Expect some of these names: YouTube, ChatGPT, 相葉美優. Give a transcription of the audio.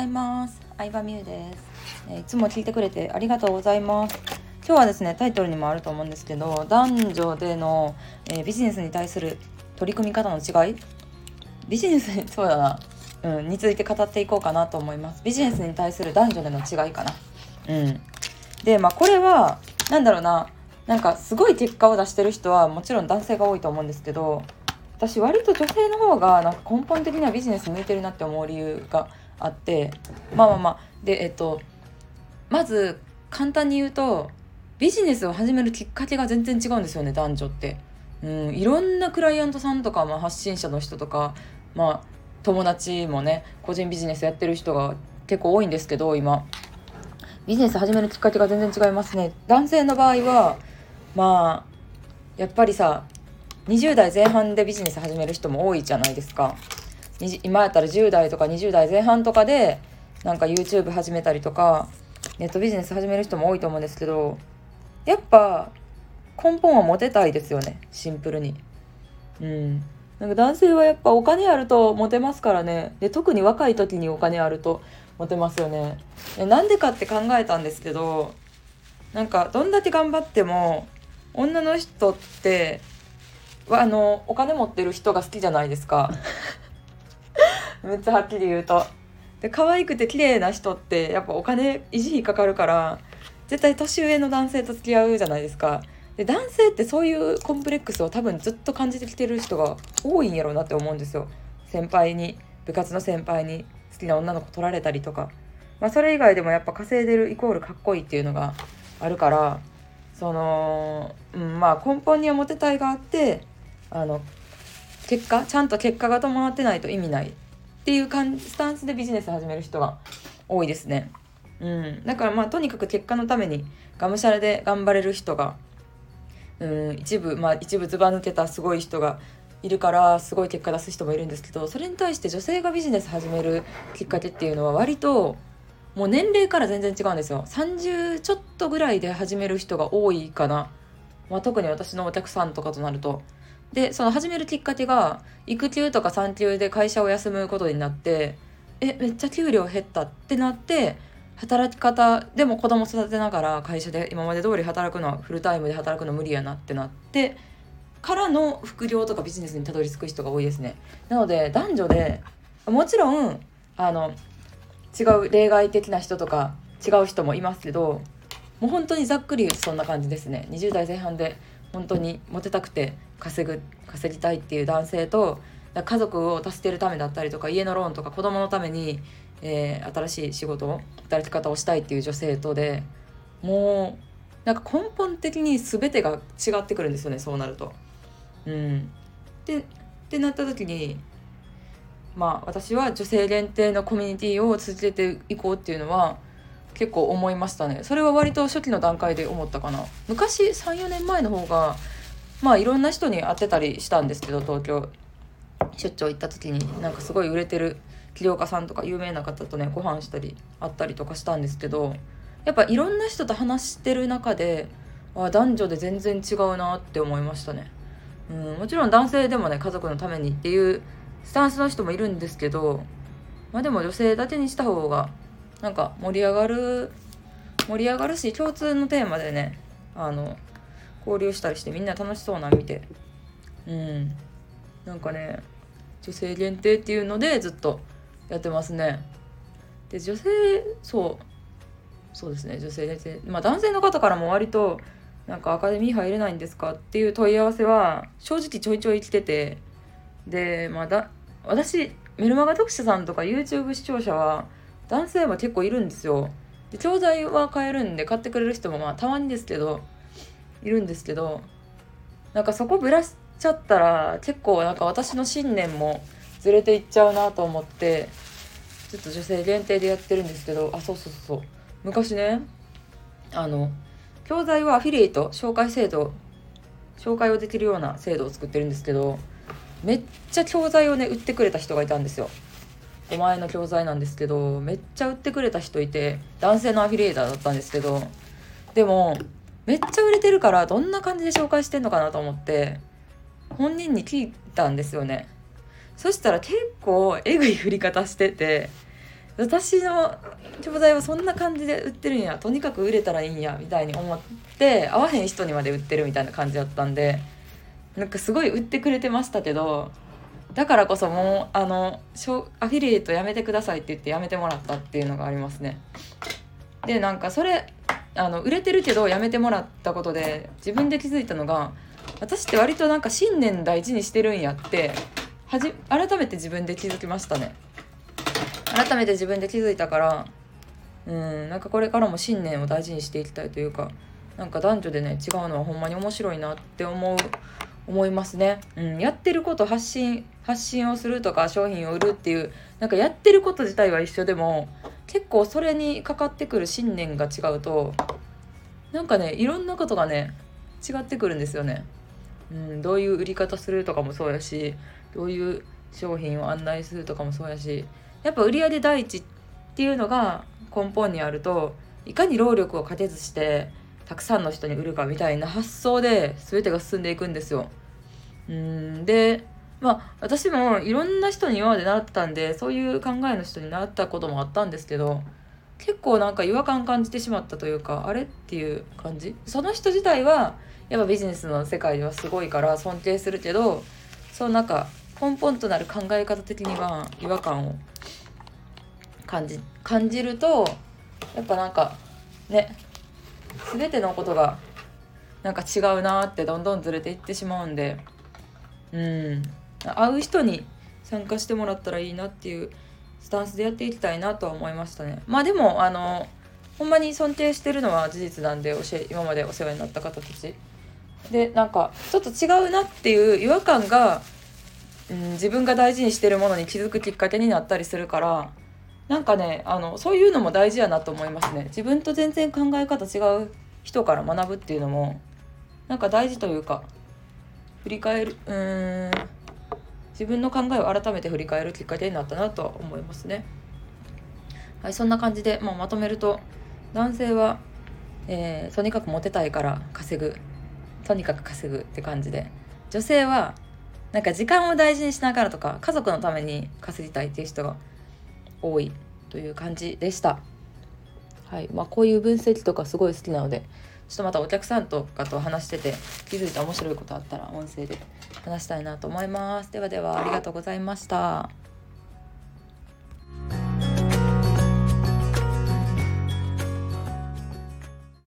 ざいます。相葉美優です。いつも聞いてくれてありがとうございます。今日はですね、タイトルにもあると思うんですけど、男女での、ビジネスに対する取り組み方の違い、ビジネスにそうだな、について語っていこうかなと思います。ビジネスに対する男女での違いかな。で、これはなんかすごい結果を出してる人はもちろん男性が多いと思うんですけど、私割と女性の方がなんか根本的にはビジネス向いてるなって思う理由があって、でまず簡単に言うと、ビジネスを始めるきっかけが全然違うんですよね、男女って。いろんなクライアントさんとか、発信者の人とか、友達もね、個人ビジネスやってる人が結構多いんですけど、今ビジネス始めるきっかけが全然違いますね。男性の場合はやっぱりさ、20代前半でビジネス始める人も多いじゃないですか。今やったら10代とか20代前半とかでなんか YouTube 始めたりとかネットビジネス始める人も多いと思うんですけど、やっぱ根本はモテたいですよね、シンプルに。なんか男性はやっぱお金あるとモテますからね。で、特に若い時にお金あるとモテますよね。なんでかって考えたんですけど、なんかどんだけ頑張っても女の人ってお金持ってる人が好きじゃないですか。めっちゃはっきり言うと。で、可愛くて綺麗な人ってやっぱお金維持費かかるから絶対年上の男性と付き合うじゃないですか。で、男性ってそういうコンプレックスを多分ずっと感じてきてる人が多いんやろうなって思うんですよ。先輩に、部活の先輩に好きな女の子取られたりとか、それ以外でもやっぱ稼いでるイコールかっこいいっていうのがあるから、根本にはモテたいがあって、ちゃんと結果が伴ってないと意味ないっていうスタンスでビジネス始める人が多いですね。だからとにかく結果のためにがむしゃらで頑張れる人が、一部ずば抜けたすごい人がいるから、すごい結果出す人もいるんですけど、それに対して女性がビジネス始めるきっかけっていうのは割ともう年齢から全然違うんですよ。30ちょっとぐらいで始める人が多いかな。特に私のお客さんとかとなると。で、その始めるきっかけが育休とか産休で会社を休むことになって、めっちゃ給料減ったってなって、働き方でも子供育てながら会社で今まで通り働くのは、フルタイムで働くの無理やなってなってからの副業とかビジネスにたどり着く人が多いですね。なので男女でもちろん違う例外的な人とか違う人もいますけど、もう本当にざっくり言うとそんな感じですね。20代前半で本当にモテたくて稼ぎたいっていう男性と、家族を助けるためだったりとか家のローンとか子供のために、新しい仕事を働き方をしたいっていう女性とで、もう根本的に全てが違ってくるんですよね、そうなると。ってなった時に、私は女性限定のコミュニティを続けていこうっていうのは結構思いましたね。それは割と初期の段階で思ったかな。昔 3,4 年前の方がいろんな人に会ってたりしたんですけど、東京出張行った時にすごい売れてる起業家さんとか有名な方とね、ご飯したり会ったりとかしたんですけど、やっぱいろんな人と話してる中で男女で全然違うなって思いましたね。もちろん男性でもね、家族のためにっていうスタンスの人もいるんですけど、でも女性だけにした方が盛り上がるし、共通のテーマでね交流したりしてみんな楽しそうなの見て、女性限定っていうのでずっとやってますね。で、女性限定、男性の方からも割とアカデミー入れないんですかっていう問い合わせは正直ちょいちょい来てて、で私メルマガ読者さんとか YouTube 視聴者は男性も結構いるんですよ。で、教材は買えるんで買ってくれる人もたまにですけどいるんですけど、そこぶらしちゃったら結構私の信念もずれていっちゃうなと思って、ちょっと女性限定でやってるんですけど、そう昔ね、教材はアフィリエイト紹介をできるような制度を作ってるんですけど、めっちゃ教材をね売ってくれた人がいたんですよ。5万円の教材なんですけど、めっちゃ売ってくれた人いて、男性のアフィリエイターだったんですけど、でもめっちゃ売れてるからどんな感じで紹介してんのかなと思って本人に聞いたんですよね。そしたら結構えぐい振り方してて、私の調剤はそんな感じで売ってるんや、とにかく売れたらいいんやみたいに思って合わへん人にまで売ってるみたいな感じだったんで、なんかすごい売ってくれてましたけど、だからこそもうアフィリエイトやめてくださいって言ってやめてもらったっていうのがありますね。でなんかそれ売れてるけどやめてもらったことで自分で気づいたのが、私って割となんか信念大事にしてるんやって改めて自分で気づきましたね。改めて自分で気づいたから、なんかこれからも信念を大事にしていきたいというか、なんか男女でね違うのはほんまに面白いなって思いますね。やってること、発信をするとか商品を売るっていう、なんかやってること自体は一緒でも結構それにかかってくる信念が違うと、なんかねいろんなことがね違ってくるんですよね。どういう売り方するとかもそうやし、どういう商品を案内するとかもそうやし、やっぱ売り上げ第一っていうのが根本にあると、いかに労力をかけずしてたくさんの人に売るかみたいな発想で全てが進んでいくんですよ。で私もいろんな人に今まで習ったんで、そういう考えの人に習ったこともあったんですけど、結構なんか違和感感じてしまったというか、あれっていう感じ。その人自体はやっぱビジネスの世界ではすごいから尊敬するけど、そのなんか根本となる考え方的には違和感を感じると、やっぱなんかね全てのことがなんか違うなってどんどんずれていってしまうんで、会う人に参加してもらったらいいなっていうスタンスでやっていきたいなとは思いましたね。まあでもほんまに尊敬してるのは事実なんで、今までお世話になった方たちで、なんかちょっと違うなっていう違和感が、自分が大事にしてるものに気づくきっかけになったりするから、なんかねそういうのも大事やなと思いますね。自分と全然考え方違う人から学ぶっていうのもなんか大事というか、振り返る自分の考えを改めて振り返るきっかけになったなとは思いますね。はい、そんな感じで、まとめると、男性は、とにかくモテたいから稼ぐ、とにかく稼ぐって感じで、女性はなんか時間を大事にしながらとか家族のために稼ぎたいっていう人が多いという感じでした。はい、こういう分析とかすごい好きなので、ちょっとまたお客さんとかと話してて気づいた面白いことあったら音声で話したいなと思います。ではでは、ありがとうございました。